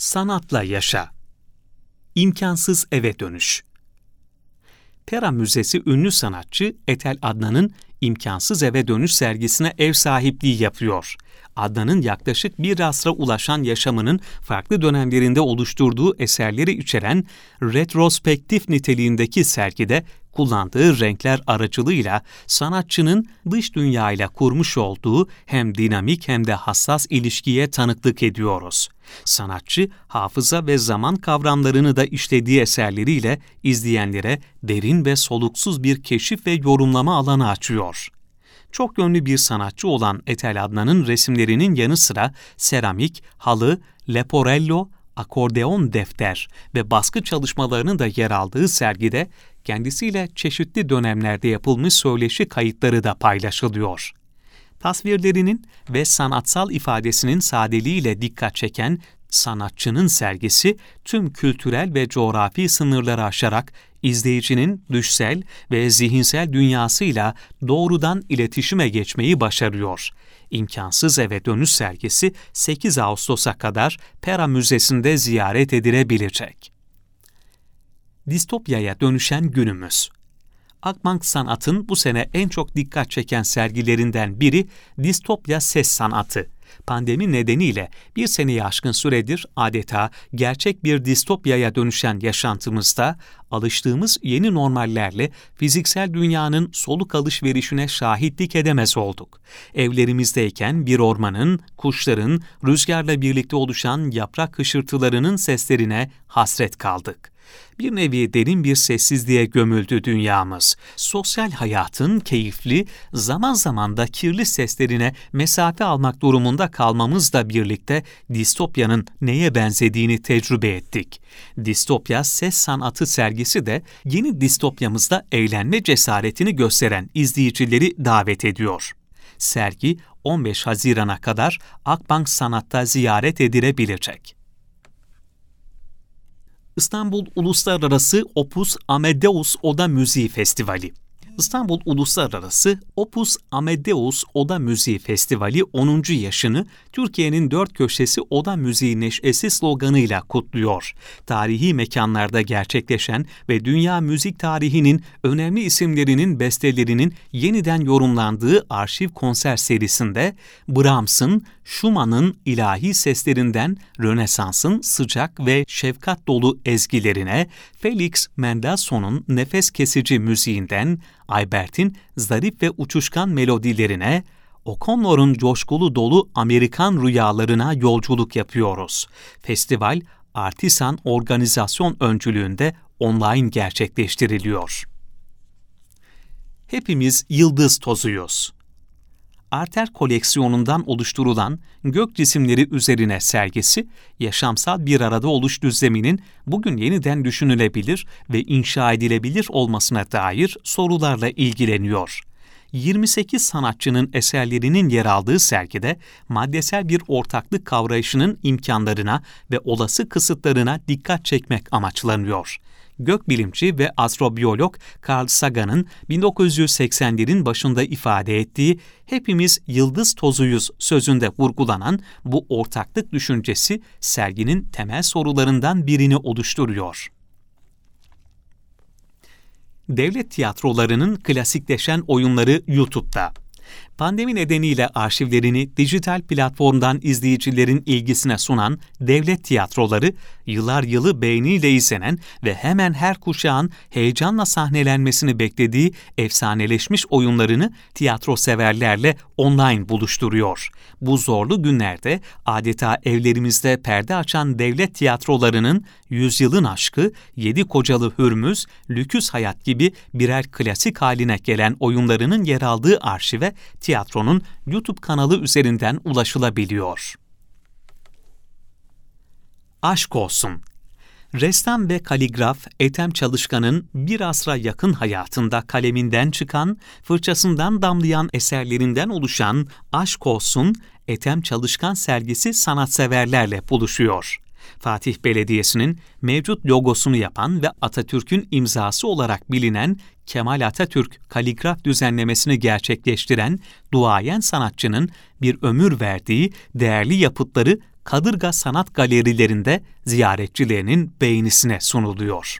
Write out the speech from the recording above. Sanatla Yaşa. İmkansız Eve Dönüş. Pera Müzesi ünlü sanatçı Ethem Adnan'ın İmkansız Eve Dönüş sergisine ev sahipliği yapıyor. Adnan'ın yaklaşık bir asra ulaşan yaşamının farklı dönemlerinde oluşturduğu eserleri içeren retrospektif niteliğindeki sergide kullandığı renkler aracılığıyla sanatçının dış dünyayla kurmuş olduğu hem dinamik hem de hassas ilişkiye tanıklık ediyoruz. Sanatçı, hafıza ve zaman kavramlarını da işlediği eserleriyle izleyenlere derin ve soluksuz bir keşif ve yorumlama alanı açıyor. Çok yönlü bir sanatçı olan Ethem Adnan'ın resimlerinin yanı sıra seramik, halı, leporello, akordeon defter ve baskı çalışmalarının da yer aldığı sergide kendisiyle çeşitli dönemlerde yapılmış söyleşi kayıtları da paylaşılıyor. Tasvirlerinin ve sanatsal ifadesinin sadeliğiyle dikkat çeken sanatçının sergisi tüm kültürel ve coğrafi sınırları aşarak izleyicinin düşsel ve zihinsel dünyasıyla doğrudan iletişime geçmeyi başarıyor. İmkansız Eve Dönüş sergisi 8 Ağustos'a kadar Pera Müzesi'nde ziyaret edilebilecek. Distopya'ya dönüşen günümüz. Akbank Sanat'ın bu sene en çok dikkat çeken sergilerinden biri Distopya Ses Sanatı. Pandemi nedeniyle bir seneyi aşkın süredir adeta gerçek bir distopyaya dönüşen yaşantımızda alıştığımız yeni normallerle fiziksel dünyanın soluk alışverişine şahitlik edemez olduk. Evlerimizdeyken bir ormanın, kuşların, rüzgarla birlikte oluşan yaprak hışırtılarının seslerine hasret kaldık. Bir nevi derin bir sessizliğe gömüldü dünyamız. Sosyal hayatın keyifli, zaman zaman da kirli seslerine mesafe almak durumunda kalmamızla birlikte distopyanın neye benzediğini tecrübe ettik. Distopya Ses Sanatı sergisi de yeni distopyamızda eğlenme cesaretini gösteren izleyicileri davet ediyor. Sergi 15 Haziran'a kadar Akbank Sanat'ta ziyaret edilebilecek. İstanbul Uluslararası Opus Amadeus Oda Müziği Festivali. İstanbul Uluslararası Opus Amadeus Oda Müziği Festivali 10. yaşını Türkiye'nin dört köşesi Oda Müziği Neşesi sloganıyla kutluyor. Tarihi mekanlarda gerçekleşen ve dünya müzik tarihinin önemli isimlerinin bestelerinin yeniden yorumlandığı arşiv konser serisinde Brahms'ın, Schumann'ın ilahi seslerinden Rönesans'ın sıcak ve şefkat dolu ezgilerine, Felix Mendelssohn'un nefes kesici müziğinden, Albert'in zarif ve uçuşkan melodilerine, O'Connor'un coşkulu dolu Amerikan rüyalarına yolculuk yapıyoruz. Festival, Artisan organizasyon öncülüğünde online gerçekleştiriliyor. Hepimiz yıldız tozuyuz. Arter koleksiyonundan oluşturulan gök cisimleri üzerine sergisi, yaşamsal bir arada oluş düzleminin bugün yeniden düşünülebilir ve inşa edilebilir olmasına dair sorularla ilgileniyor. 28 sanatçının eserlerinin yer aldığı sergide maddesel bir ortaklık kavrayışının imkanlarına ve olası kısıtlarına dikkat çekmek amaçlanıyor. Gökbilimci ve astrobiyolog Carl Sagan'ın 1980'lerin başında ifade ettiği "Hepimiz yıldız tozuyuz" sözünde vurgulanan bu ortaklık düşüncesi serginin temel sorularından birini oluşturuyor. Devlet tiyatrolarının klasikleşen oyunları YouTube'da. Pandemi nedeniyle arşivlerini dijital platformdan izleyicilerin ilgisine sunan devlet tiyatroları, yıllar yılı beğeniyle izlenen ve hemen her kuşağın heyecanla sahnelenmesini beklediği efsaneleşmiş oyunlarını tiyatro severlerle online buluşturuyor. Bu zorlu günlerde adeta evlerimizde perde açan devlet tiyatrolarının Yüzyılın Aşkı, Yedi Kocalı Hürmüz, Lüküs Hayat gibi birer klasik haline gelen oyunlarının yer aldığı arşive tiyatronun YouTube kanalı üzerinden ulaşılabiliyor. Aşk olsun. Ressam ve kaligraf Ethem Çalışkan'ın bir asra yakın hayatında kaleminden çıkan, fırçasından damlayan eserlerinden oluşan Aşk Olsun, Ethem Çalışkan sergisi sanatseverlerle buluşuyor. Fatih Belediyesi'nin mevcut logosunu yapan ve Atatürk'ün imzası olarak bilinen Kemal Atatürk kaligraf düzenlemesini gerçekleştiren duayen sanatçının bir ömür verdiği değerli yapıtları Kadırga Sanat Galerilerinde ziyaretçilerinin beğenisine sunuluyor.